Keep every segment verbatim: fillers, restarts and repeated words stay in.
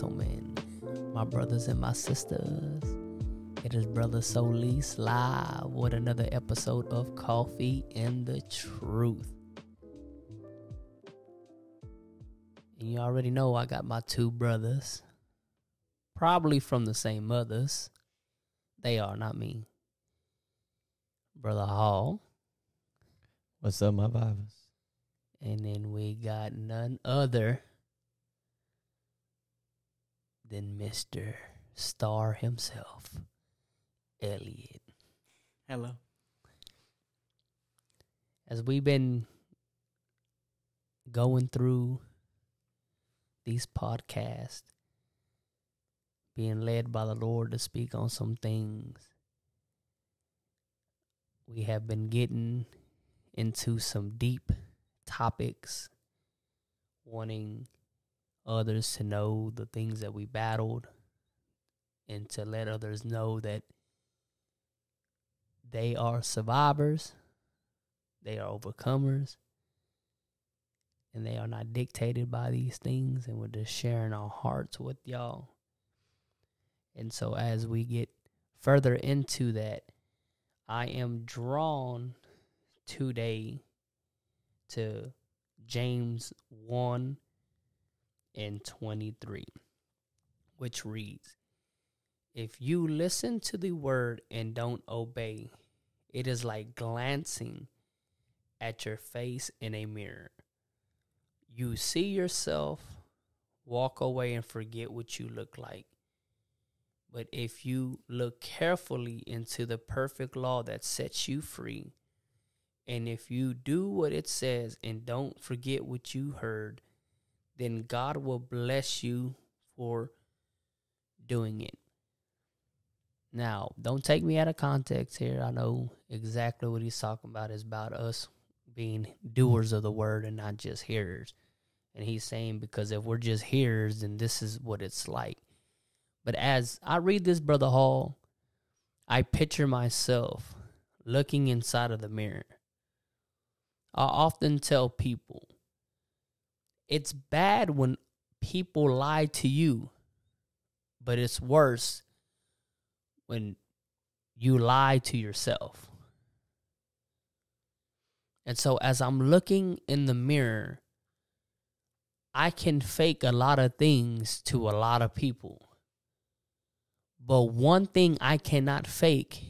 gentlemen, my brothers and my sisters, it is Brother Solis live with another episode of Coffee and the Truth. And you already know I got my two brothers, probably from the same mothers. They are, not me. Brother Hall. What's up, my vibers? And then we got none other than Mister Star himself, Elliot. Hello. As we've been going through these podcasts, being led by the Lord to speak on some things, we have been getting into some deep topics, wanting others to know the things that we battled and to let others know that they are survivors, they are overcomers, and they are not dictated by these things, and we're just sharing our hearts with y'all. And so as we get further into that, I am drawn today to James one and twenty-three, which reads, "If you listen to the word and don't obey, it is like glancing at your face in a mirror. You see yourself, walk away, and forget what you look like. But if you look carefully into the perfect law that sets you free, and if you do what it says and don't forget what you heard, then God will bless you for doing it." Now, don't take me out of context here. I know exactly what he's talking about is about us being doers of the word and not just hearers. And he's saying, because if we're just hearers, then this is what it's like. But as I read this, Brother Hall, I picture myself looking inside of the mirror. I often tell people, it's bad when people lie to you, but it's worse when you lie to yourself. And so as I'm looking in the mirror, I can fake a lot of things to a lot of people. But one thing I cannot fake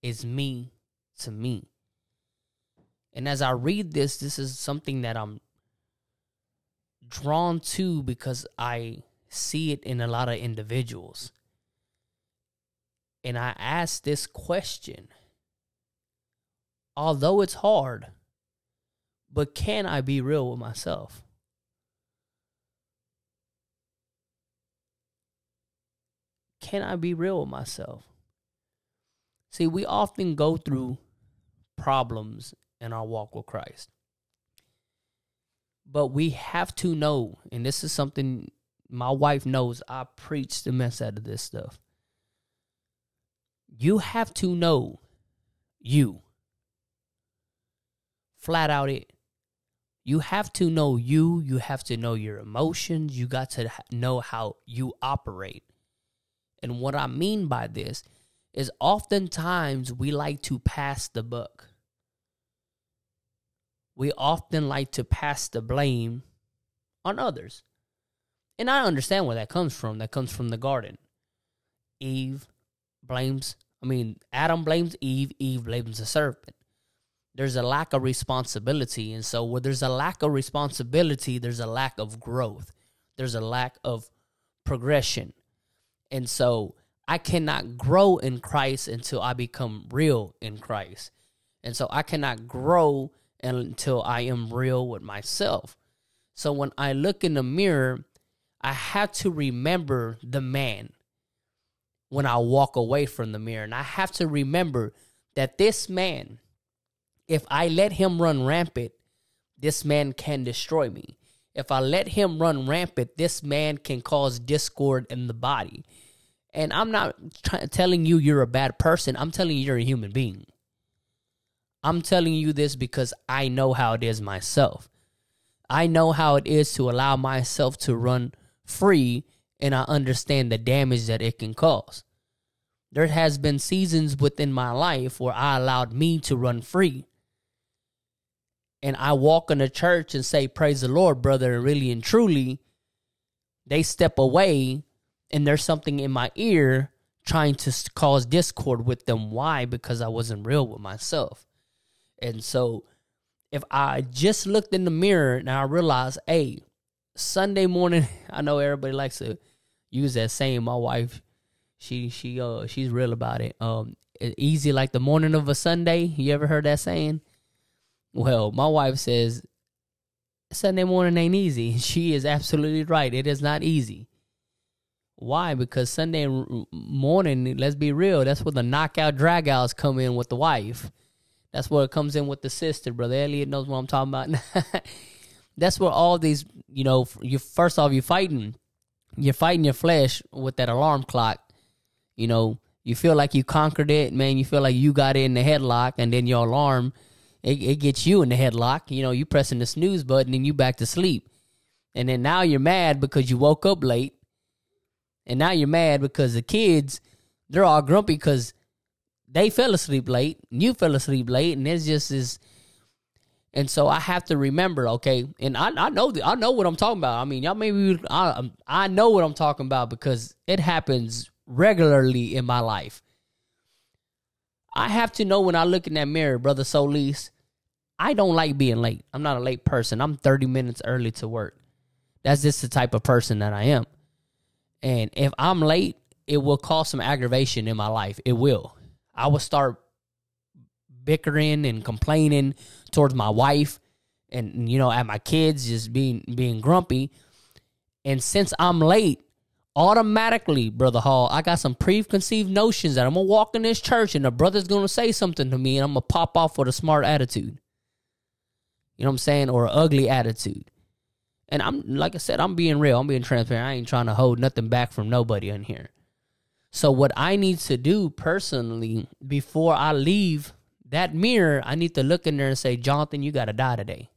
is me to me. And as I read this, this is something that I'm drawn to because I see it in a lot of individuals. And I ask this question, although it's hard, but can I be real with myself? Can I be real with myself? See, we often go through problems in our walk with Christ. But we have to know, and this is something my wife knows, I preach the mess out of this stuff. You have to know you. Flat out it. You have to know you. You have to know your emotions. You got to know how you operate. And what I mean by this is oftentimes we like to pass the buck. We often like to pass the blame on others. And I understand where that comes from. That comes from the garden. Eve blames, I mean, Adam blames Eve. Eve blames the serpent. There's a lack of responsibility. And so where there's a lack of responsibility, there's a lack of growth. There's a lack of progression. And so I cannot grow in Christ until I become real in Christ. And so I cannot grow until I am real with myself. So when I look in the mirror, I have to remember the man when I walk away from the mirror. And I have to remember that this man, if I let him run rampant, this man can destroy me. If I let him run rampant, this man can cause discord in the body. And I'm not t- telling you you're a bad person. I'm telling you you're a human being. I'm telling you this because I know how it is myself. I know how it is to allow myself to run free and I understand the damage that it can cause. There has been seasons within my life where I allowed me to run free. And I walk in the church and say, praise the Lord, brother, and really and truly, they step away and there's something in my ear trying to cause discord with them. Why? Because I wasn't real with myself. And so if I just looked in the mirror and I realized, hey, Sunday morning, I know everybody likes to use that saying. My wife, she she uh she's real about it. Um, easy like the morning of a Sunday. You ever heard that saying? Well, my wife says Sunday morning ain't easy. She is absolutely right. It is not easy. Why? Because Sunday morning, let's be real, that's where the knockout dragouts come in with the wife. That's where it comes in with the sister. Brother Elliot knows what I'm talking about. That's where all these, you know, you first off, you're fighting. You're fighting your flesh with that alarm clock. You know, you feel like you conquered it, man. You feel like you got it in the headlock, and then your alarm, it, it gets you in the headlock. You know, you pressing the snooze button, and you back to sleep. And then now you're mad because you woke up late. And now you're mad because the kids, they're all grumpy because they fell asleep late, and you fell asleep late, and it's just this. And so I have to remember, okay, and I, I know I know what I'm talking about. I mean, y'all maybe, I, I know what I'm talking about because it happens regularly in my life. I have to know when I look in that mirror, Brother Solis, I don't like being late. I'm not a late person. I'm thirty minutes early to work. That's just the type of person that I am. And if I'm late, it will cause some aggravation in my life. It will. I will start bickering and complaining towards my wife and, you know, at my kids, just being being grumpy. And since I'm late, automatically, Brother Hall, I got some preconceived notions that I'm going to walk in this church and the brother's going to say something to me and I'm going to pop off with a smart attitude. You know what I'm saying? Or an ugly attitude. And I'm, like I said, I'm being real. I'm being transparent. I ain't trying to hold nothing back from nobody in here. So what I need to do personally before I leave that mirror, I need to look in there and say, Jonathan, you got to die today.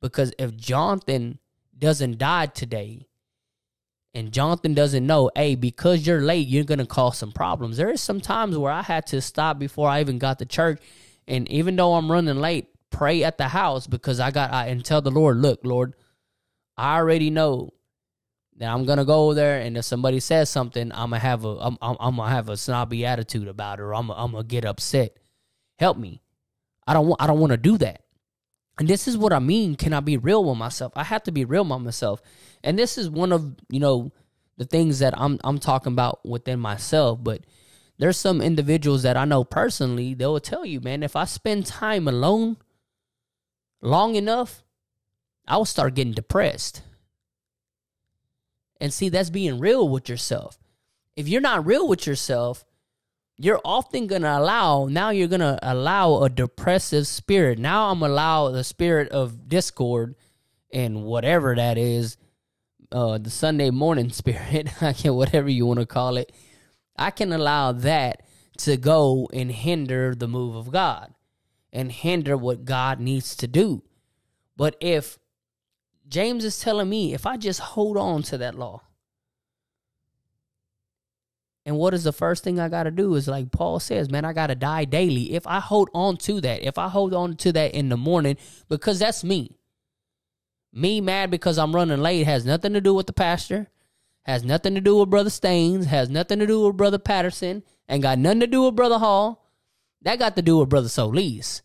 Because if Jonathan doesn't die today and Jonathan doesn't know, hey, because you're late, you're going to cause some problems. There is some times where I had to stop before I even got to church. And even though I'm running late, pray at the house because I got I, and tell the Lord, look, Lord, I already know that I'm gonna go there, and if somebody says something, I'm gonna have a I'm I'm, I'm gonna have a snobby attitude about it, or I'm I'm gonna get upset. Help me. I don't want I don't want to do that. And this is what I mean. Can I be real with myself? I have to be real with myself. And this is one of you know the things that I'm I'm talking about within myself, but. There's some individuals that I know personally, they will tell you, man, if I spend time alone long enough, I will start getting depressed. And see, that's being real with yourself. If you're not real with yourself, you're often going to allow, now you're going to allow a depressive spirit. Now I'm allow the spirit of discord and whatever that is, uh, the Sunday morning spirit, whatever you want to call it. I can allow that to go and hinder the move of God and hinder what God needs to do. But if James is telling me, if I just hold on to that law, and what is the first thing I got to do is like Paul says, man, I got to die daily. If I hold on to that, if I hold on to that in the morning, because that's me. Me mad because I'm running late has nothing to do with the pastor. Has nothing to do with Brother Staines, has nothing to do with Brother Patterson, and got nothing to do with Brother Hall. That got to do with Brother Solis.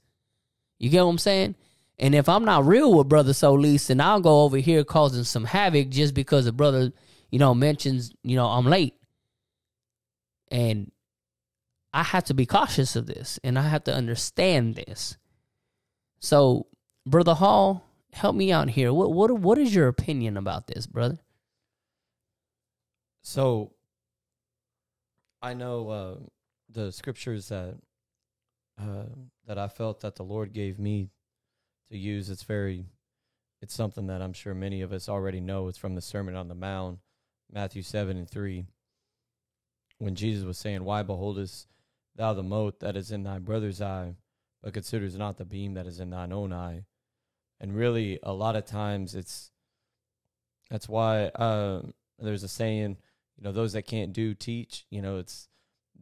You get what I'm saying? And if I'm not real with Brother Solis, then I'll go over here causing some havoc just because the brother, you know, mentions, you know, I'm late. And I have to be cautious of this, and I have to understand this. So, Brother Hall, help me out here. What what what is your opinion about this, brother? So, I know uh, the scriptures that uh, that I felt that the Lord gave me to use. It's very, it's something that I'm sure many of us already know. It's from the Sermon on the Mount, Matthew seven and three, when Jesus was saying, "Why beholdest thou the mote that is in thy brother's eye, but considerest not the beam that is in thine own eye?" And really, a lot of times, it's That's why uh, there's a saying, you know, those that can't do, teach. You know, it's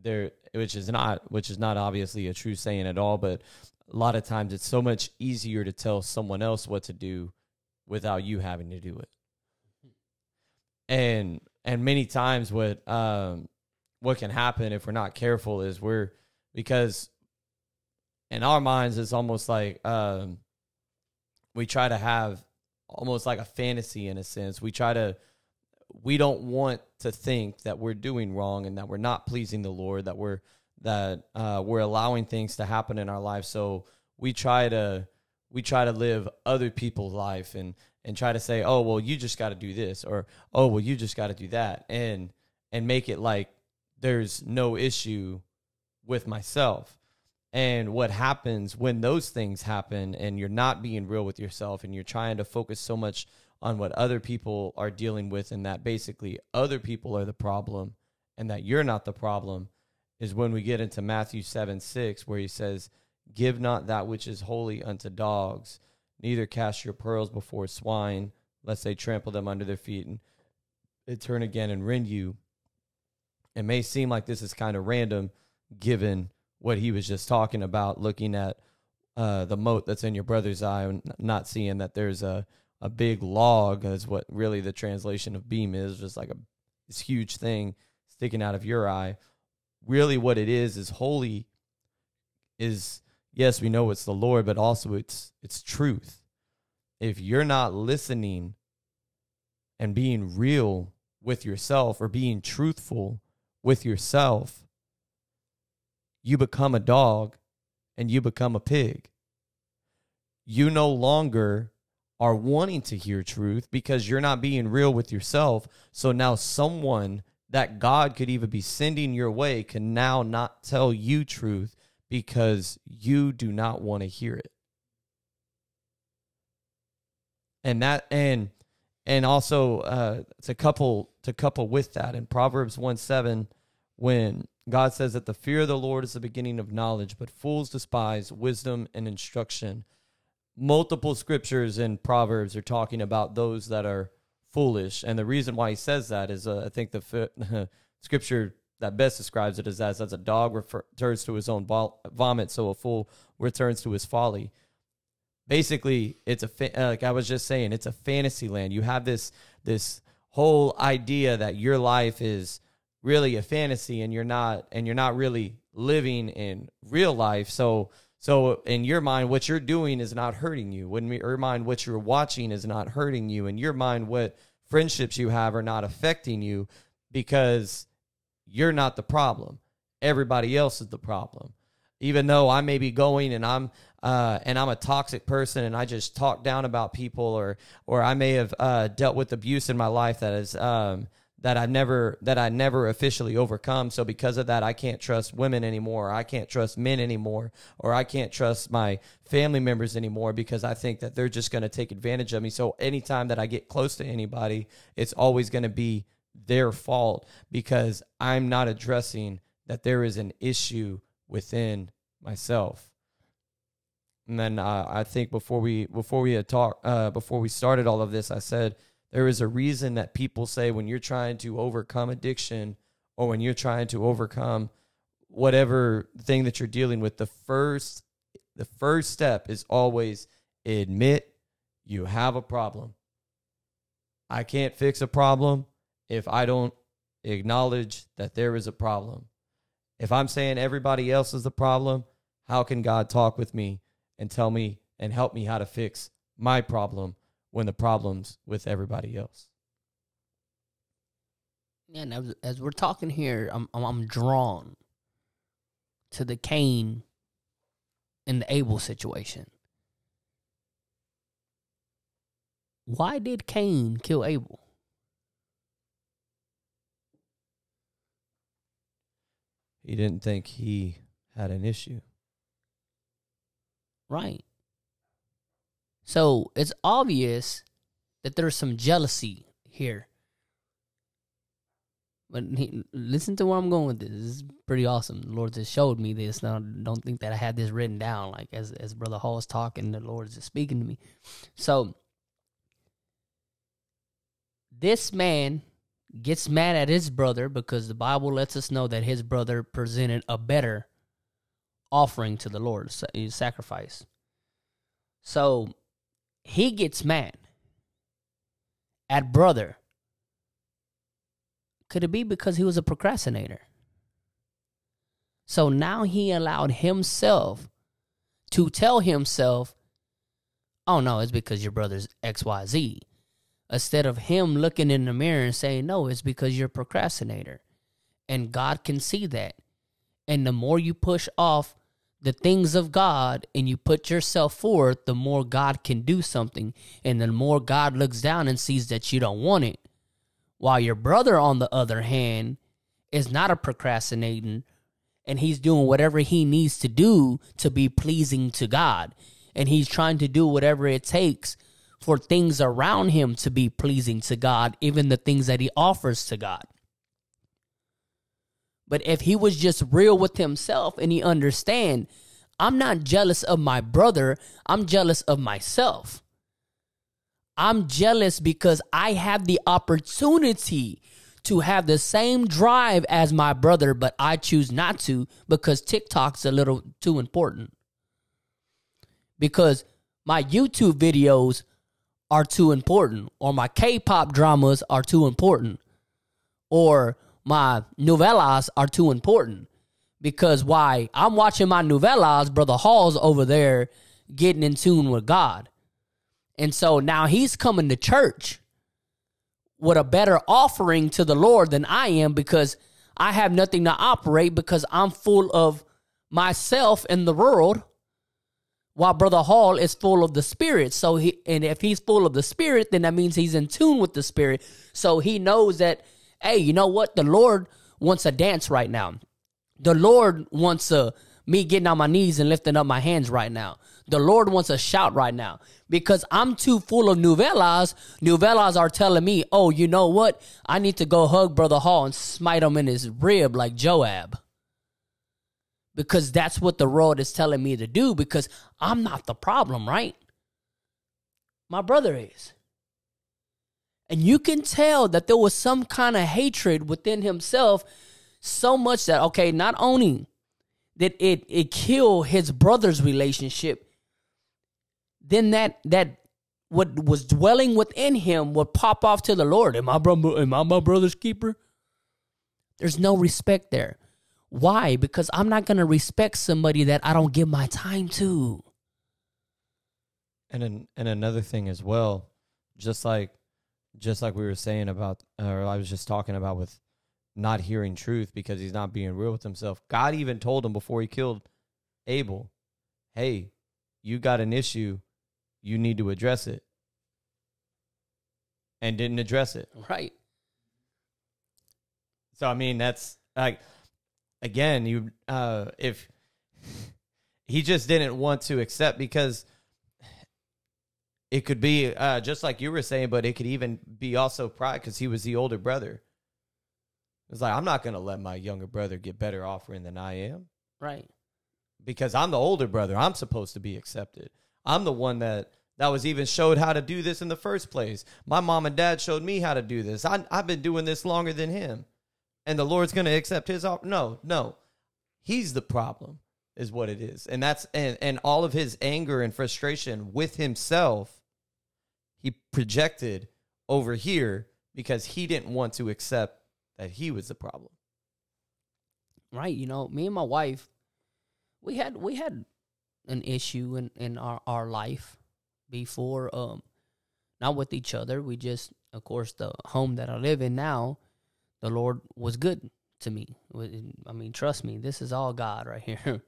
there, which is not, which is not obviously a true saying at all. But a lot of times it's so much easier to tell someone else what to do without you having to do it. And and many times what um, what can happen if we're not careful is we're, because in our minds it's almost like um, we try to have almost like a fantasy in a sense. We try to, we don't want to think that we're doing wrong and that we're not pleasing the Lord, that we're, that uh, we're allowing things to happen in our life. So we try to, we try to live other people's life and, and try to say, oh, well, you just got to do this, or, oh, well, you just got to do that. And, and make it like there's no issue with myself. And what happens when those things happen and you're not being real with yourself and you're trying to focus so much on what other people are dealing with, and that basically other people are the problem and that you're not the problem, is when we get into Matthew seven six, where he says, give not that which is holy unto dogs, neither cast your pearls before swine, lest they trample them under their feet and they turn again and rend you. It may seem like this is kind of random given what he was just talking about, looking at uh, the mote that's in your brother's eye and not seeing that there's a, a big log, is what really the translation of beam is, just like a this huge thing sticking out of your eye. Really what it is is holy is, yes, we know it's the Lord, but also it's it's truth. If you're not listening and being real with yourself or being truthful with yourself, you become a dog and you become a pig. You no longer are wanting to hear truth because you're not being real with yourself. So now someone that God could even be sending your way can now not tell you truth because you do not want to hear it. And that, and and also uh, to couple to couple with that in Proverbs one seven, when God says that the fear of the Lord is the beginning of knowledge, but fools despise wisdom and instruction. Multiple scriptures in Proverbs are talking about those that are foolish. And the reason why he says that is, uh, I think the uh, scripture that best describes it is as, as a dog refer- returns to his own vo- vomit, so a fool returns to his folly. Basically, it's a fa- uh, like I was just saying, it's a fantasy land. You have this this whole idea that your life is really a fantasy, and you're not, and you're not really living in real life. So, so in your mind, what you're doing is not hurting you. In your mind, what you're watching is not hurting you. In your mind, what friendships you have are not affecting you, because you're not the problem. Everybody else is the problem. Even though I may be going and I'm uh, and I'm a toxic person and I just talk down about people, or or I may have uh, dealt with abuse in my life that is. Um, that I never, that I never officially overcome. So because of that, I can't trust women anymore. Or I can't trust men anymore, or I can't trust my family members anymore, because I think that they're just going to take advantage of me. So anytime that I get close to anybody, it's always going to be their fault, because I'm not addressing that there is an issue within myself. And then uh, I think before we, before we had talked, uh, before we started all of this, I said, there is a reason that people say when you're trying to overcome addiction, or when you're trying to overcome whatever thing that you're dealing with, the first the first step is always admit you have a problem. I can't fix a problem if I don't acknowledge that there is a problem. If I'm saying everybody else is the problem, how can God talk with me and tell me and help me how to fix my problem when the problem's with everybody else? Yeah, and as, as we're talking here, I'm, I'm I'm drawn to the Cain and the Abel situation. Why did Cain kill Abel? He didn't think he had an issue. Right. So it's obvious that there's some jealousy here. But he, listen to where I'm going with this. This is pretty awesome. The Lord just showed me this. Now, I don't think that I had this written down. Like as, as Brother Hall is talking, the Lord is just speaking to me. So this man gets mad at his brother because the Bible lets us know that his brother presented a better offering to the Lord, sacrifice. So he gets mad at brother. Could it be because he was a procrastinator? So now he allowed himself to tell himself, oh, no, it's because your brother's X Y Z. Instead of him looking in the mirror and saying, no, it's because you're a procrastinator. And God can see that. And the more you push off the things of God and you put yourself forward, the more God can do something. And the more God looks down and sees that you don't want it. While your brother, on the other hand, is not a procrastinator. And he's doing whatever he needs to do to be pleasing to God. And he's trying to do whatever it takes for things around him to be pleasing to God, even the things that he offers to God. But if he was just real with himself and he understand, I'm not jealous of my brother, I'm jealous of myself. I'm jealous because I have the opportunity to have the same drive as my brother, but I choose not to because TikTok's a little too important. Because my YouTube videos are too important, or my K-pop dramas are too important, or my novellas are too important. Because why? I'm watching my novellas, Brother Hall's over there getting in tune with God. And so now he's coming to church with a better offering to the Lord than I am because I have nothing to operate because I'm full of myself and the world while Brother Hall is full of the Spirit. So he, and if he's full of the Spirit, then that means he's in tune with the Spirit. So he knows that, hey, you know what? The Lord wants a dance right now. The Lord wants a, me getting on my knees and lifting up my hands right now. The Lord wants a shout right now because I'm too full of novellas. Novellas are telling me, oh, you know what? I need to go hug Brother Hall and smite him in his rib like Joab. Because that's what the world is telling me to do because I'm not the problem, right? My brother is. And you can tell that there was some kind of hatred within himself so much that, okay, not only did it, it kill his brother's relationship, then that that what was dwelling within him would pop off to the Lord. Am I, bro- am I my brother's keeper? There's no respect there. Why? Because I'm not going to respect somebody that I don't give my time to. And an, and another thing as well, just like just like we were saying about, or I was just talking about with not hearing truth because he's not being real with himself. God even told him before he killed Abel, hey, you got an issue. You need to address it. And didn't address it. Right. So, I mean, that's like, again, you, uh, if he just didn't want to accept, because it could be uh, just like you were saying, but it could even be also pride because he was the older brother. It's like, I'm not going to let my younger brother get better offering than I am. Right. Because I'm the older brother. I'm supposed to be accepted. I'm the one that, that was even showed how to do this in the first place. My mom and dad showed me how to do this. I, I've been doing this longer than him. And the Lord's going to accept his offering. No, no. He's the problem is what it is. And that's and, and all of his anger and frustration with himself, he projected over here because he didn't want to accept that he was the problem. Right. You know, me and my wife, We had we had an issue in, in our, our life before, um, not with each other. We just, of course, the home that I live in now, the Lord was good to me. I mean, trust me, this is all God right here.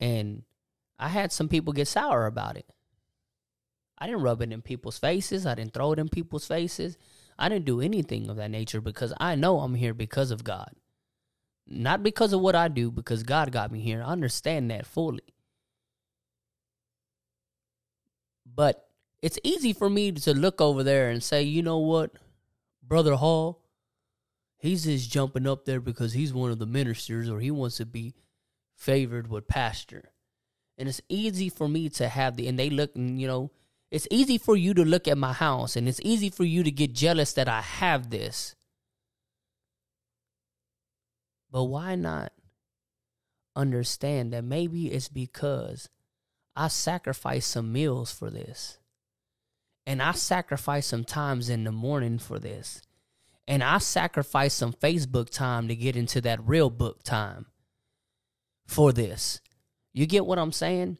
And I had some people get sour about it. I didn't rub it in people's faces. I didn't throw it in people's faces. I didn't do anything of that nature because I know I'm here because of God. Not because of what I do, because God got me here. I understand that fully. But it's easy for me to look over there and say, you know what, Brother Hall, he's just jumping up there because he's one of the ministers or he wants to be favored with pastor. And it's easy for me to have the, and they look, and you know, It's easy for you to look at my house, and it's easy for you to get jealous that I have this. But why not understand that maybe it's because I sacrificed some meals for this, and I sacrificed some times in the morning for this, and I sacrificed some Facebook time to get into that real book time for this. You get what I'm saying?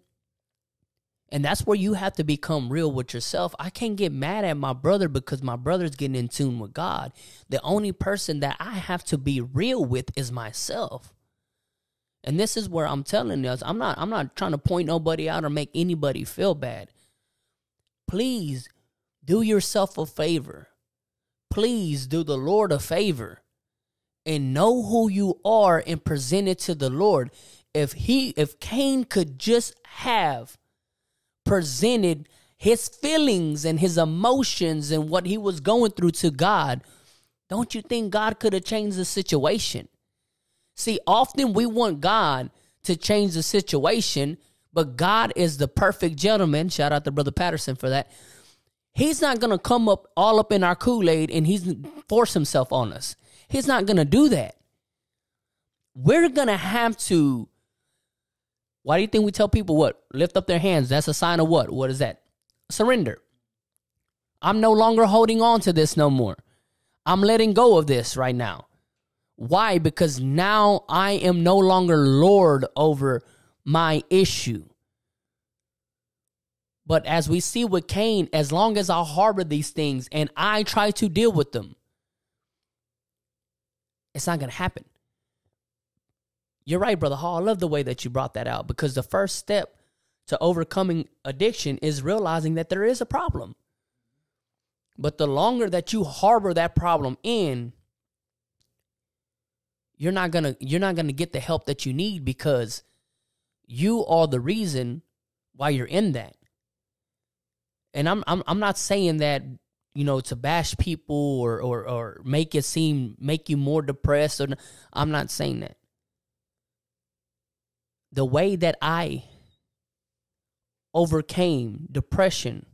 And that's where you have to become real with yourself. I can't get mad at my brother because my brother's getting in tune with God. The only person that I have to be real with is myself. And this is where I'm telling us, I'm not, I'm not trying to point nobody out or make anybody feel bad. Please do yourself a favor. Please do the Lord a favor and know who you are and present it to the Lord. If he, if Cain could just have presented his feelings and his emotions and what he was going through to God, don't you think God could have changed the situation? See, often we want God to change the situation, but God is the perfect gentleman. Shout out to Brother Patterson for that. He's not going to come up all up in our Kool-Aid and he's force himself on us. He's not going to do that. We're going to have to. Why do you think we tell people what? Lift up their hands. That's a sign of what? What is that? Surrender. I'm no longer holding on to this no more. I'm letting go of this right now. Why? Because now I am no longer Lord over my issue. But as we see with Cain, as long as I harbor these things and I try to deal with them, it's not going to happen. You're right, Brother Hall. I love the way that you brought that out, because the first step to overcoming addiction is realizing that there is a problem. But the longer that you harbor that problem in, you're not gonna you're not gonna get the help that you need, because you are the reason why you're in that. And I'm I'm I'm not saying that, you know, to bash people or or or make it seem make you more depressed. Or I'm not saying that. The way that I overcame depression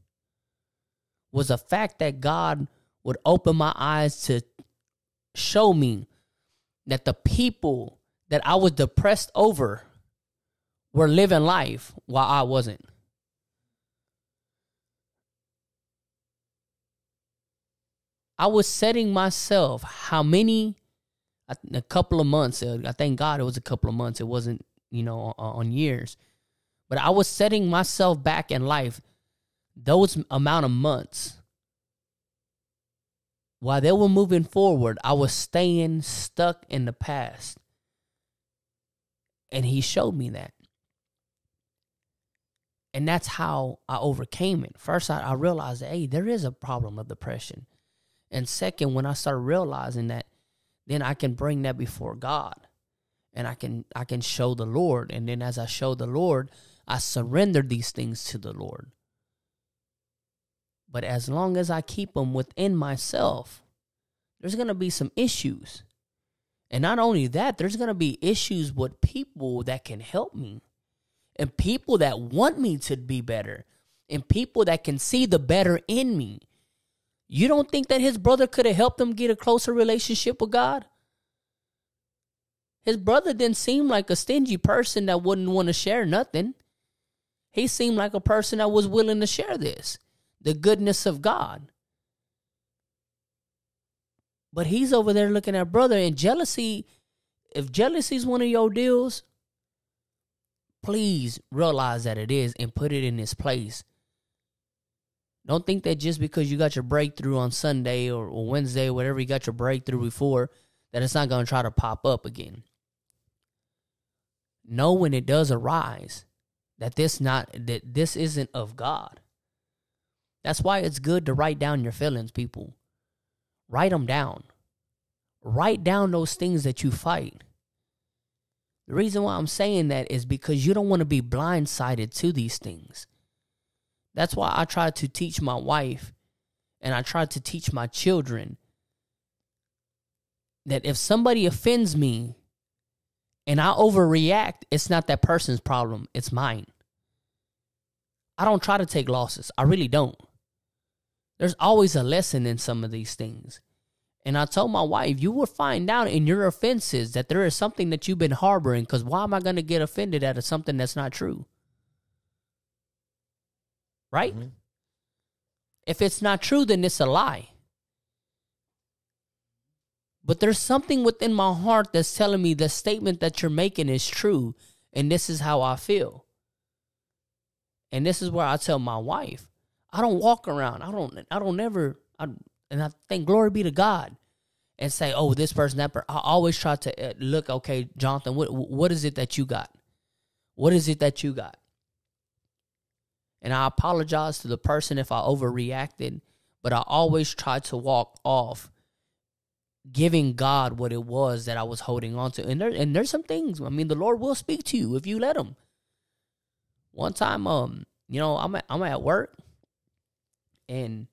was the fact that God would open my eyes to show me that the people that I was depressed over were living life while I wasn't. I was setting myself how many, a couple of months, I thank God it was a couple of months, it wasn't, you know, on years. But I was setting myself back in life those amount of months. While they were moving forward, I was staying stuck in the past. And he showed me that. And that's how I overcame it. First, I, I realized, hey, there is a problem of depression. And second, when I started realizing that, then I can bring that before God. And I can I can show the Lord. And then as I show the Lord, I surrender these things to the Lord. But as long as I keep them within myself, there's going to be some issues. And not only that, there's going to be issues with people that can help me, and people that want me to be better, and people that can see the better in me. You don't think that his brother could have helped him get a closer relationship with God? His brother didn't seem like a stingy person that wouldn't want to share nothing. He seemed like a person that was willing to share this, the goodness of God. But he's over there looking at brother, and jealousy, if jealousy is one of your deals, please realize that it is and put it in its place. Don't think that just because you got your breakthrough on Sunday or, or Wednesday or whatever you got your breakthrough before, that it's not going to try to pop up again. Know when it does arise that this not that this isn't of God. That's why it's good to write down your feelings, people. Write them down. Write down those things that you fight. The reason why I'm saying that is because you don't want to be blindsided to these things. That's why I try to teach my wife and I try to teach my children that if somebody offends me and I overreact, it's not that person's problem, it's mine. I don't try to take losses. I really don't. There's always a lesson in some of these things. And I told my wife, you will find out in your offenses that there is something that you've been harboring, because why am I going to get offended at something that's not true? Right? Mm-hmm. If it's not true, then it's a lie. But there's something within my heart that's telling me the statement that you're making is true, and this is how I feel. And this is where I tell my wife, I don't walk around. I don't I don't ever, I, and I think glory be to God, and say, oh, this person, that person. I always try to look, okay, Jonathan, what what is it that you got? What is it that you got? And I apologize to the person if I overreacted, but I always try to walk off giving God what it was that I was holding on to. And there, and there's some things, I mean, the Lord will speak to you if you let him. One time, um, you know, I'm at, I'm at work, and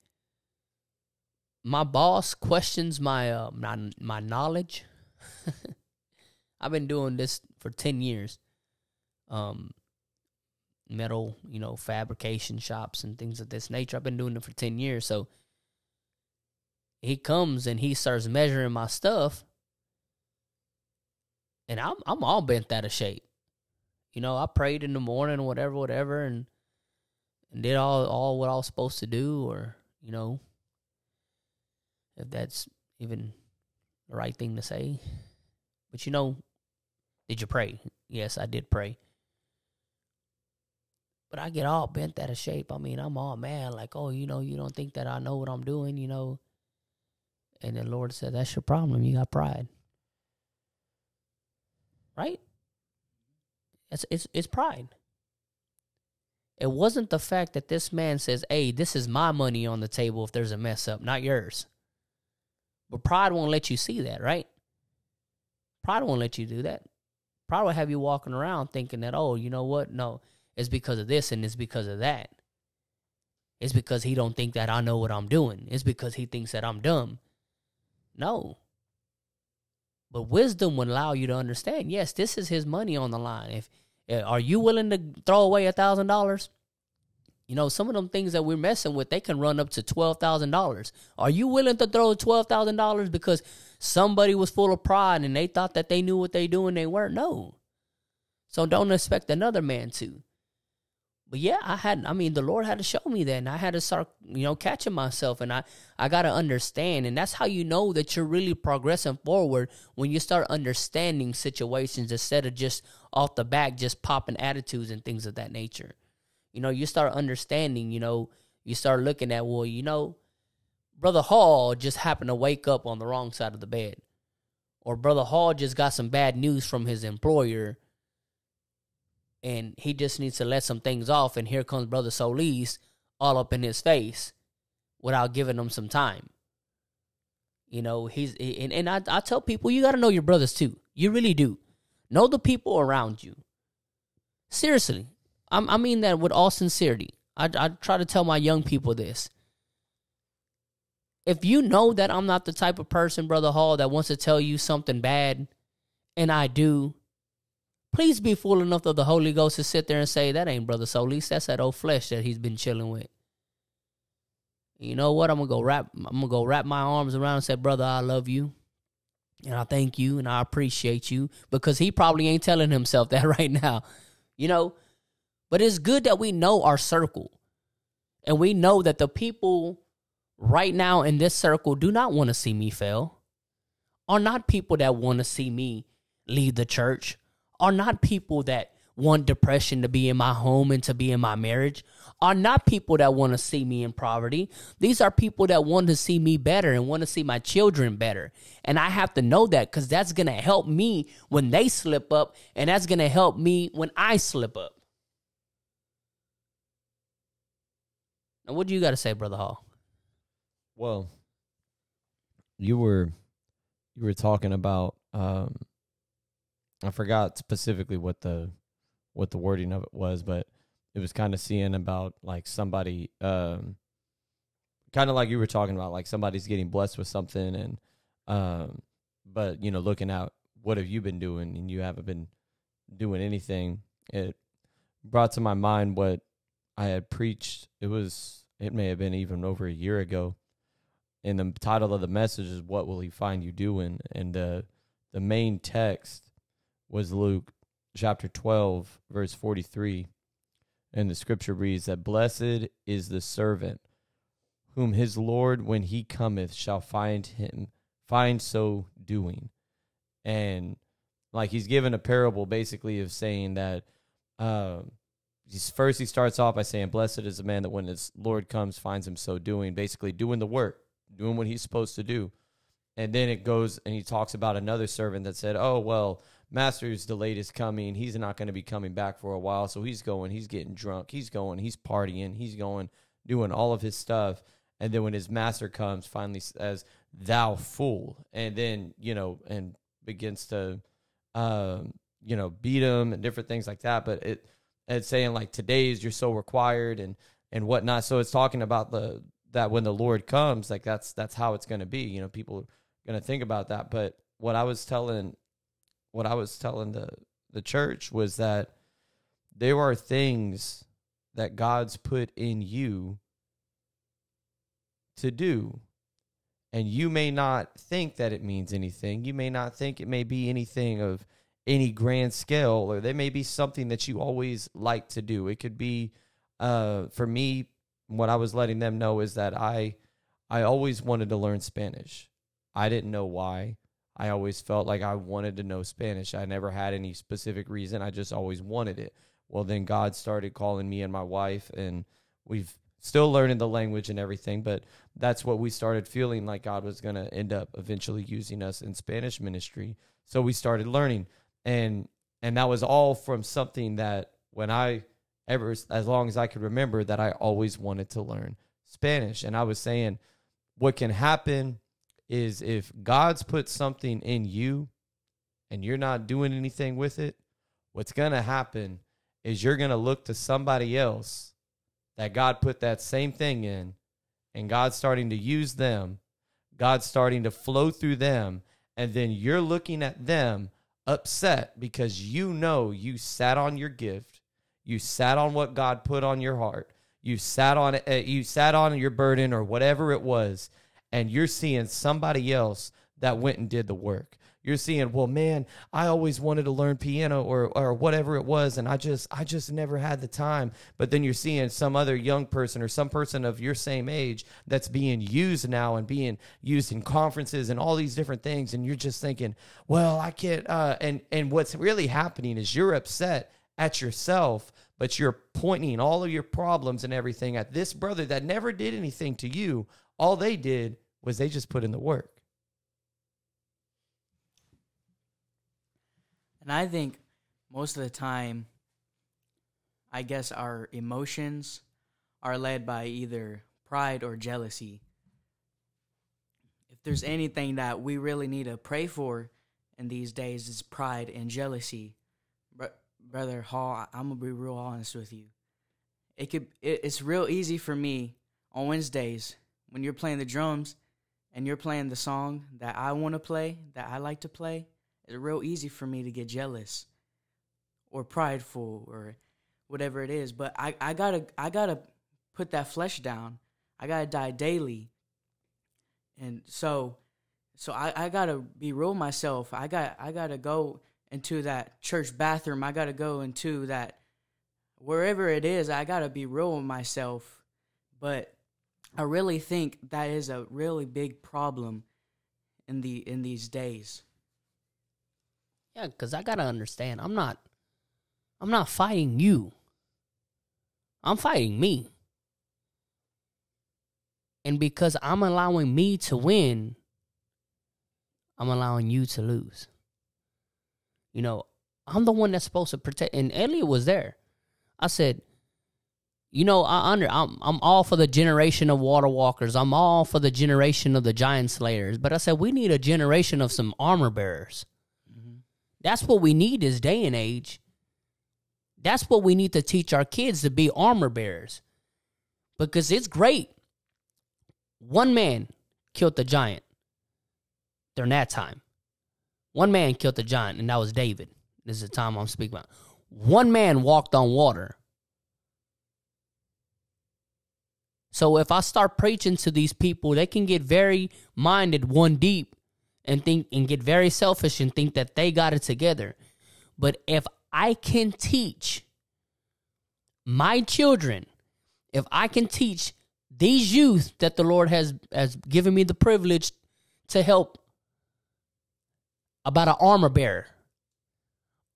my boss questions my uh, my, my knowledge. I've been doing this for ten years. Um, metal, you know, fabrication shops and things of this nature. I've been doing it for ten years, so he comes and he starts measuring my stuff, and I'm I'm all bent out of shape. You know, I prayed in the morning, whatever, whatever, and, and did all, all what I was supposed to do, or, you know, if that's even the right thing to say. But, you know, did you pray? Yes, I did pray. But I get all bent out of shape. I mean, I'm all mad, like, oh, you know, you don't think that I know what I'm doing, you know. And the Lord said, that's your problem. You got pride. Right? It's, it's, it's pride. It wasn't the fact that this man says, hey, this is my money on the table if there's a mess up, not yours. But pride won't let you see that, right? Pride won't let you do that. Pride will have you walking around thinking that, oh, you know what? No, it's because of this and it's because of that. It's because he don't think that I know what I'm doing. It's because he thinks that I'm dumb. No. But wisdom would allow you to understand, yes, this is his money on the line. If Are you willing to throw away one thousand dollars? You know, some of them things that we're messing with, they can run up to twelve thousand dollars. Are you willing to throw twelve thousand dollars because somebody was full of pride and they thought that they knew what they do and they weren't? No. So don't expect another man to. But yeah, I had, I mean, the Lord had to show me that, and I had to start, you know, catching myself, and I, I got to understand, and that's how you know that you're really progressing forward, when you start understanding situations instead of just off the back, just popping attitudes and things of that nature. You know, you start understanding, you know, you start looking at, well, you know, Brother Hall just happened to wake up on the wrong side of the bed, or Brother Hall just got some bad news from his employer, and he just needs to let some things off, and here comes Brother Solis all up in his face without giving him some time. You know, he's and, and I, I tell people, you got to know your brothers too. You really do. Know the people around you. Seriously. I, I mean that with all sincerity. I, I try to tell my young people this. If you know that I'm not the type of person, Brother Hall, that wants to tell you something bad, and I do, please be fool enough of the Holy Ghost to sit there and say, that ain't Brother Solis. That's that old flesh that he's been chilling with. You know what? I'm gonna go wrap I'm gonna go wrap my arms around and say, brother, I love you. And I thank you and I appreciate you. Because he probably ain't telling himself that right now. You know? But it's good that we know our circle. And we know that the people right now in this circle do not want to see me fail. Are not people that want to see me leave the church. Are not people that want depression to be in my home and to be in my marriage. Are not people that want to see me in poverty. These are people that want to see me better and want to see my children better. And I have to know that, because that's going to help me when they slip up, and that's going to help me when I slip up. Now, what do you got to say, Brother Hall? Well, you were you were talking about... Um, I forgot specifically what the what the wording of it was, but it was kind of seeing about like somebody, um, kind of like you were talking about, like somebody's getting blessed with something, and um, but you know, looking at what have you been doing, and you haven't been doing anything. It brought to my mind what I had preached, it was, it may have been even over a year ago, and the title of the message is, "What Will He Find You Doing?" And the, the main text was Luke chapter twelve, verse forty-three, and the scripture reads that, "Blessed is the servant whom his Lord, when he cometh, shall find him, find so doing." And like, he's given a parable basically of saying that, uh, he's, first he starts off by saying, "Blessed is the man that when his Lord comes, finds him so doing," basically doing the work, doing what he's supposed to do. And then it goes and he talks about another servant that said, "Oh, well, master's delayed his coming. He's not going to be coming back for a while. So he's going, he's getting drunk. He's going, he's partying. He's going, doing all of his stuff. And then when his master comes, finally says, 'Thou fool.'" And then, you know, and begins to, um, you know, beat him and different things like that. But it, it's saying like, today is, you're so required and, and whatnot. So it's talking about the, that when the Lord comes, like that's, that's how it's going to be. You know, people are going to think about that. But what I was telling, what I was telling the, the church was that there are things that God's put in you to do, and you may not think that it means anything. You may not think it may be anything of any grand scale, or there may be something that you always like to do. It could be, uh, for me, what I was letting them know is that I, I always wanted to learn Spanish. I didn't know why. I always felt like I wanted to know Spanish. I never had any specific reason. I just always wanted it. Well, then God started calling me and my wife, and we've still learning the language and everything, but that's what we started feeling like God was going to end up eventually using us in Spanish ministry. So we started learning, and and that was all from something that when I ever, as long as I could remember, that I always wanted to learn Spanish. And I was saying, what can happen is if God's put something in you and you're not doing anything with it, what's going to happen is you're going to look to somebody else that God put that same thing in, and God's starting to use them. God's starting to flow through them. And then you're looking at them upset because you know you sat on your gift. You sat on what God put on your heart. You sat on uh, you sat on your burden or whatever it was. And you're seeing somebody else that went and did the work. You're seeing, well, man, I always wanted to learn piano or or whatever it was, and I just I just never had the time. But then you're seeing some other young person or some person of your same age that's being used now and being used in conferences and all these different things, and you're just thinking, well, I can't. Uh, and and what's really happening is you're upset at yourself, but you're pointing all of your problems and everything at this brother that never did anything to you. All they did was they just put in the work. And I think most of the time, I guess our emotions are led by either pride or jealousy. If there's anything that we really need to pray for in these days, is pride and jealousy. Br- Brother Hall, I'm going to be real honest with you. It could. It, it's real easy for me on Wednesdays when you're playing the drums and you're playing the song that I want to play, that I like to play. It's real easy for me to get jealous or prideful or whatever it is. But I, I gotta I gotta put that flesh down. I gotta die daily. And so so I, I gotta be real myself. I got I gotta go into that church bathroom. I gotta go into that wherever it is, I gotta be real with myself. But I really think that is a really big problem in the in these days. Yeah, because I gotta understand, I'm not, I'm not fighting you. I'm fighting me. And because I'm allowing me to win, I'm allowing you to lose. You know, I'm the one that's supposed to protect. And Elliot was there. I said, you know, I under, I'm, I'm all for the generation of water walkers. I'm all for the generation of the giant slayers. But I said, we need a generation of some armor bearers. That's what we need this day and age. That's what we need to teach our kids, to be armor bearers. Because it's great. One man killed the giant during that time. One man killed the giant, and that was David. This is the time I'm speaking about. One man walked on water. So if I start preaching to these people, they can get very minded one deep and think and get very selfish and think that they got it together. But if I can teach my children, if I can teach these youth that the Lord has, has given me the privilege to help about an armor bearer,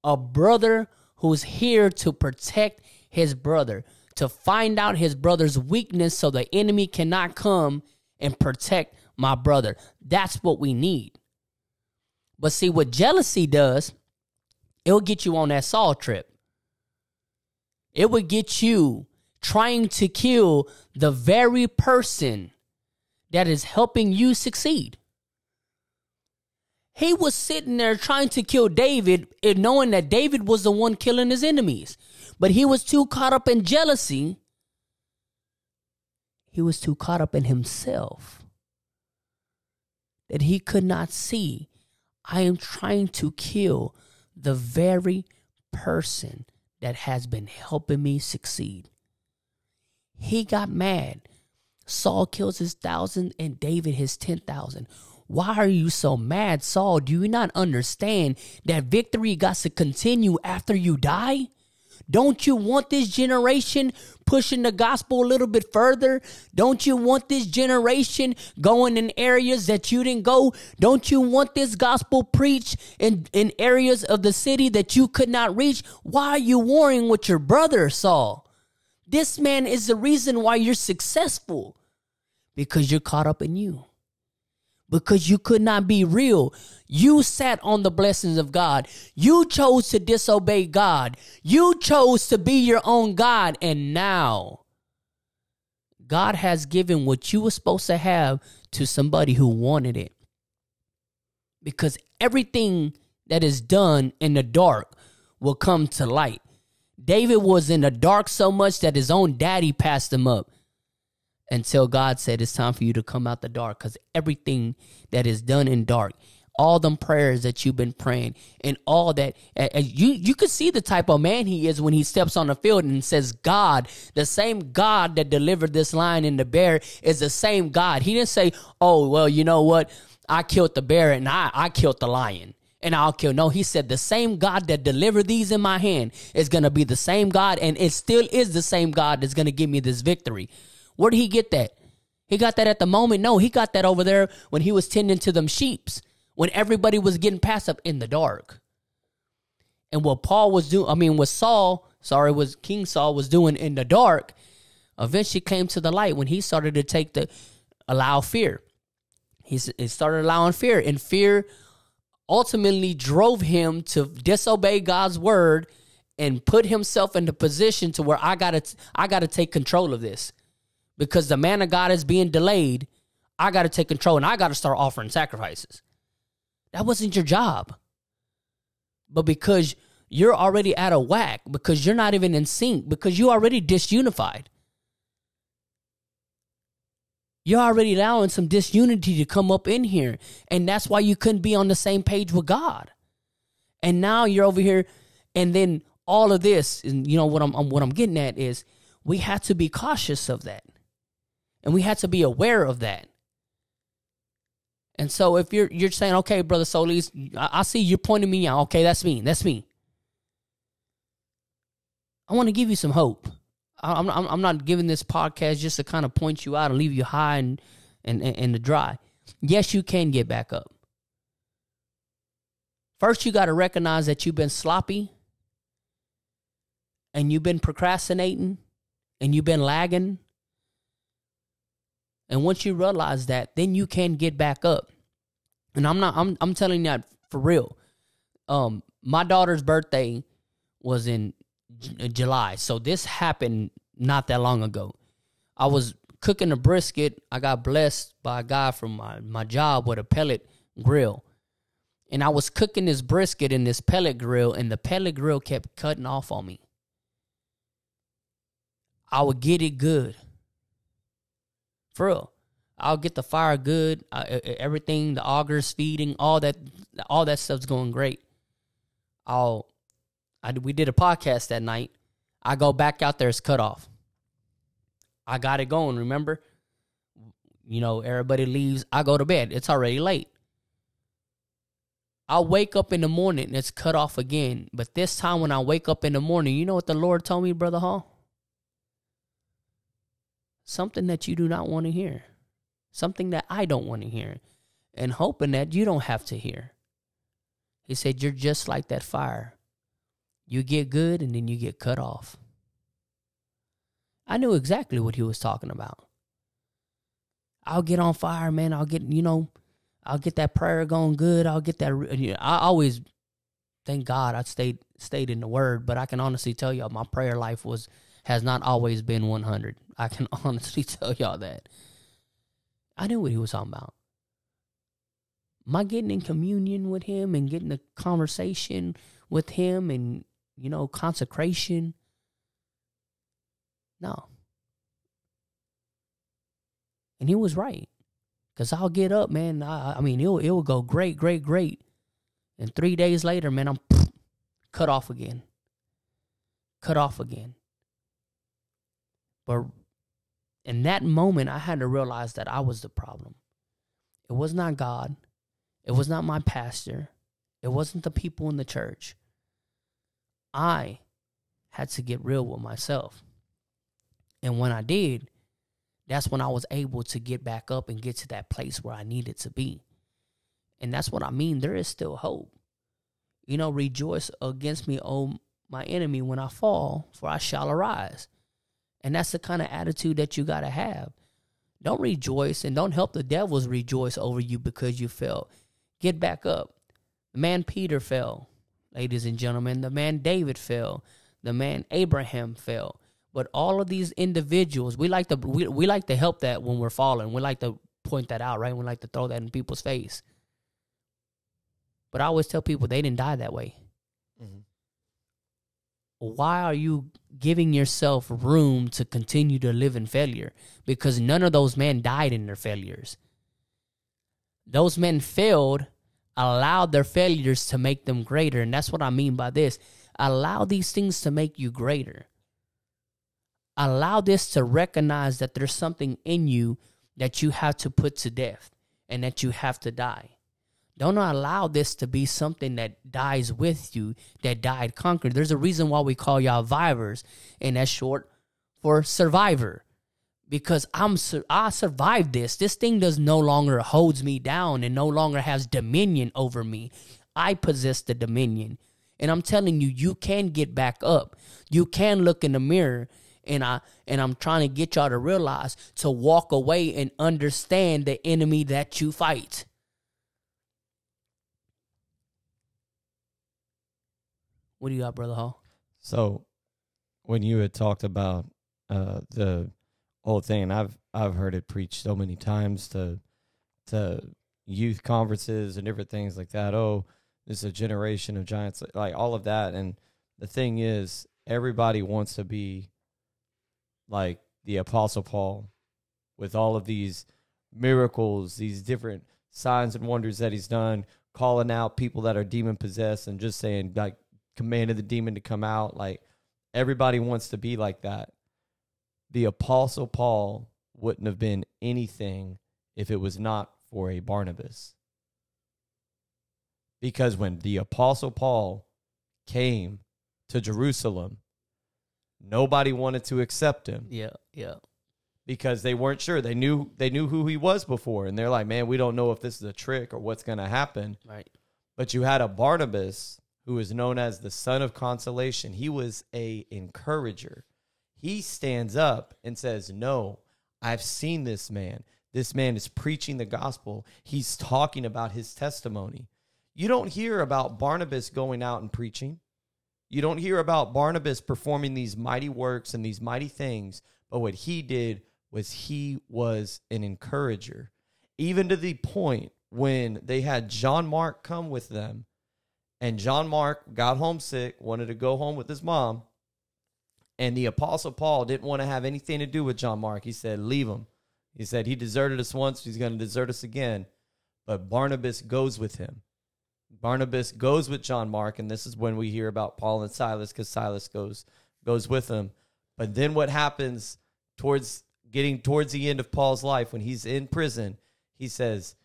a brother who's here to protect his brother, to find out his brother's weakness so the enemy cannot come and protect my brother. That's what we need. But see, what jealousy does, it'll get you on that Saul trip. It would get you trying to kill the very person that is helping you succeed. He was sitting there trying to kill David and knowing that David was the one killing his enemies. But he was too caught up in jealousy. He was too caught up in himself that he could not see, I am trying to kill the very person that has been helping me succeed. He got mad. Saul kills his thousand and David his ten thousand. Why are you so mad, Saul? Do you not understand that victory got to continue after you die? Don't you want this generation pushing the gospel a little bit further? Don't you want this generation going in areas that you didn't go? Don't you want this gospel preached in, in areas of the city that you could not reach? Why are you warring with your brother, Saul? This man is the reason why you're successful, because you're caught up in you, because you could not be real. You sat on the blessings of God. You chose to disobey God. You chose to be your own God. And now God has given what you were supposed to have to somebody who wanted it, because everything that is done in the dark will come to light. David was in the dark so much that his own daddy passed him up until God said, it's time for you to come out the dark, because everything that is done in dark, all them prayers that you've been praying and all that, and you, you can see the type of man he is when he steps on the field and says, God, the same God that delivered this lion and the bear is the same God. He didn't say, oh, well, you know what? I killed the bear and I, I killed the lion. And I'll kill. No, he said the same God that delivered these in my hand is going to be the same God. And it still is the same God that's going to give me this victory. Where did he get that? He got that at the moment? No, he got that over there when he was tending to them sheeps, when everybody was getting passed up in the dark. And what Paul was doing, I mean, what Saul, sorry, what King Saul was doing in the dark, eventually came to the light when he started to take the, allow fear. He, he started allowing fear, and fear ultimately drove him to disobey God's word and put himself in the position to where I gotta, I gotta take control of this, because the man of God is being delayed. I gotta take control and I gotta start offering sacrifices. That wasn't your job, but because you're already out of whack, because you're not even in sync, because you already disunified, you're already allowing some disunity to come up in here. And that's why you couldn't be on the same page with God. And now you're over here. And then all of this, and you know what I'm, I'm what I'm getting at is we have to be cautious of that. And we have to be aware of that. And so if you're you're saying, okay, Brother Solis, I, I see you're pointing me out. Okay, that's me. That's me. I want to give you some hope. I'm, I'm, I'm not giving this podcast just to kind of point you out and leave you high and, and, and, and the dry. Yes, you can get back up. First, you got to recognize that you've been sloppy and you've been procrastinating and you've been lagging. And once you realize that, then you can get back up. And I'm not, I'm, I'm telling you that for real. Um, my daughter's birthday was in July. So this happened not that long ago. I was cooking a brisket. I got blessed by a guy from my, my job with a pellet grill. And I was cooking this brisket in this pellet grill, and the pellet grill kept cutting off on me. I would get it good. For real. I'll get the fire good. I, everything, the augers feeding, all that, all that stuff's going great. I'll I, we did a podcast that night. I go back out there, it's cut off. I got it going, remember? You know, everybody leaves. I go to bed. It's already late. I wake up in the morning and it's cut off again. But this time when I wake up in the morning, you know what the Lord told me, Brother Hall? Something that you do not want to hear. Something that I don't want to hear. And hoping that you don't have to hear. He said, you're just like that fire. You get good and then you get cut off. I knew exactly what he was talking about. I'll get on fire, man. I'll get, you know, I'll get that prayer going good. I'll get that. You know, I always, thank God, I stayed stayed in the Word. But I can honestly tell y'all, my prayer life was has not always been one hundred. I can honestly tell y'all that. I knew what he was talking about. My getting in communion with him and getting a conversation with him and, you know, consecration. No. And he was right. Because I'll get up, man. I, I mean, it'll, it'll go great, great, great. And three days later, man, I'm pff, cut off again. Cut off again. But in that moment, I had to realize that I was the problem. It was not God. It was not my pastor. It wasn't the people in the church. I had to get real with myself. And when I did, that's when I was able to get back up and get to that place where I needed to be. And that's what I mean. There is still hope. You know, rejoice against me, O my enemy, when I fall, for I shall arise. And that's the kind of attitude that you got to have. Don't rejoice and don't help the devils rejoice over you because you fell. Get back up. The man Peter fell, ladies and gentlemen. The man David fell. The man Abraham fell. But all of these individuals, we like to we, we like to help that when we're falling. We like to point that out, right? We like to throw that in people's face. But I always tell people they didn't die that way. Mm-hmm. Why are you giving yourself room to continue to live in failure? Because none of those men died in their failures. Those men failed, allowed their failures to make them greater. And that's what I mean by this. Allow these things to make you greater. Allow this to recognize that there's something in you that you have to put to death and that you have to die. Don't allow this to be something that dies with you, that died conquered. There's a reason why we call y'all vivers, and that's short for survivor. Because I'm I survived this. This thing does no longer holds me down and no longer has dominion over me. I possess the dominion. And I'm telling you, you can get back up. You can look in the mirror. And, I, and I'm trying to get y'all to realize to walk away and understand the enemy that you fight. What do you got, Brother Hall? So when you had talked about uh, the whole thing, and I've, I've heard it preached so many times to, to youth conferences and different things like that. Oh, this is a generation of giants, like all of that. And the thing is, everybody wants to be like the Apostle Paul, with all of these miracles, these different signs and wonders that he's done, calling out people that are demon-possessed and just saying, like, commanded the demon to come out. Like, everybody wants to be like that. The Apostle Paul wouldn't have been anything if it was not for a Barnabas. Because when the Apostle Paul came to Jerusalem, nobody wanted to accept him. Yeah, yeah. Because they weren't sure. They knew they knew who he was before. And they're like, man, we don't know if this is a trick or what's going to happen. Right. But you had a Barnabas who is known as the son of consolation. He was a encourager. He stands up and says, no, I've seen this man. This man is preaching the gospel. He's talking about his testimony. You don't hear about Barnabas going out and preaching. You don't hear about Barnabas performing these mighty works and these mighty things, but what he did was he was an encourager. Even to the point when they had John Mark come with them, and John Mark got homesick, wanted to go home with his mom, and the Apostle Paul didn't want to have anything to do with John Mark. He said, leave him. He said, he deserted us once, he's going to desert us again, but Barnabas goes with him. Barnabas goes with John Mark, and this is when we hear about Paul and Silas, because Silas goes goes with him. But then what happens towards getting towards the end of Paul's life, when he's in prison, he says,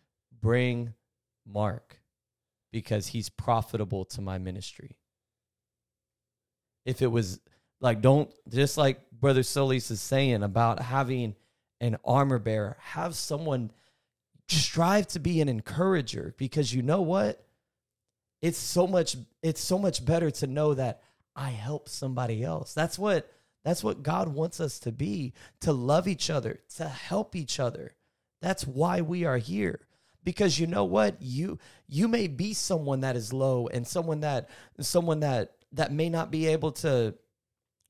bring Mark, because he's profitable to my ministry. If it was like, don't, just like Brother Solis is saying about having an armor bearer, have someone, strive to be an encourager, because you know what? It's so much, it's so much better to know that I help somebody else. That's what, that's what God wants us to be, to love each other, to help each other. That's why we are here. Because you know what? You you may be someone that is low, and someone that someone that that may not be able to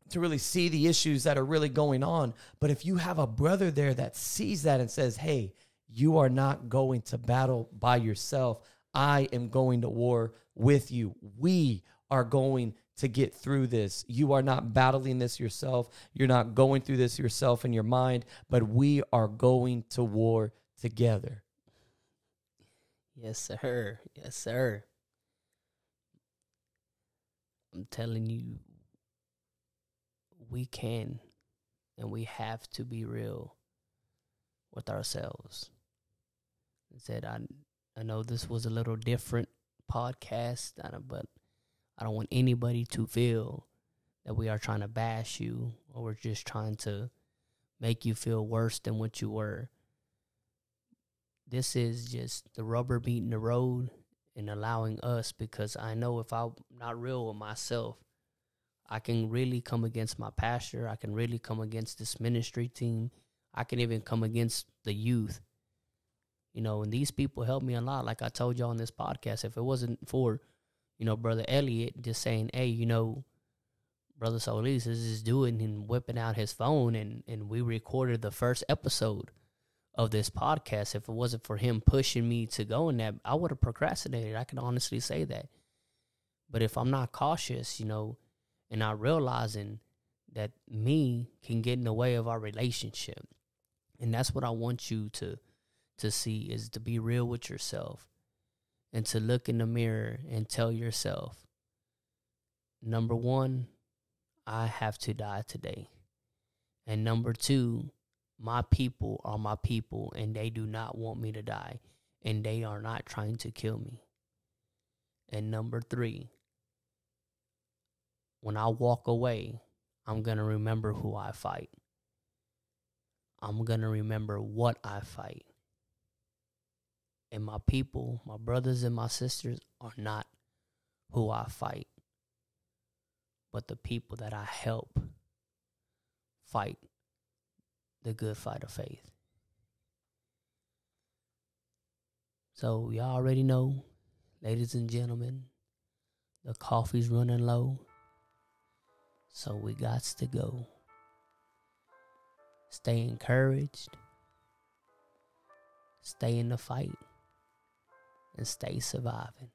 to really see the issues that are really going on. But if you have a brother there that sees that and says, hey, you are not going to battle by yourself. I am going to war with you. We are going to get through this. You are not battling this yourself. You're not going through this yourself in your mind, but we are going to war together. Yes, sir. Yes, sir. I'm telling you, we can and we have to be real with ourselves. I said, I, I know this was a little different podcast, but I don't want anybody to feel that we are trying to bash you or we're just trying to make you feel worse than what you were. This is just the rubber beating the road and allowing us, because I know if I'm not real with myself, I can really come against my pastor. I can really come against this ministry team. I can even come against the youth. You know, and these people helped me a lot. Like I told y'all on this podcast, if it wasn't for, you know, Brother Elliot just saying, hey, you know, Brother Solis is just doing and whipping out his phone, and, and we recorded the first episode of this podcast. If it wasn't for him pushing me to go in that, I would have procrastinated. I can honestly say that. But if I'm not cautious, you know, and not realizing that me can get in the way of our relationship. And that's what I want you to to see, is to be real with yourself and to look in the mirror and tell yourself, number one, I have to die today. And number two, my people are my people, and they do not want me to die, and they are not trying to kill me. And number three, when I walk away, I'm going to remember who I fight. I'm going to remember what I fight. And my people, my brothers and my sisters, are not who I fight, but the people that I help fight the good fight of faith. So y'all already know, ladies and gentlemen, the coffee's running low, so we gots to go. Stay encouraged, stay in the fight, and stay surviving.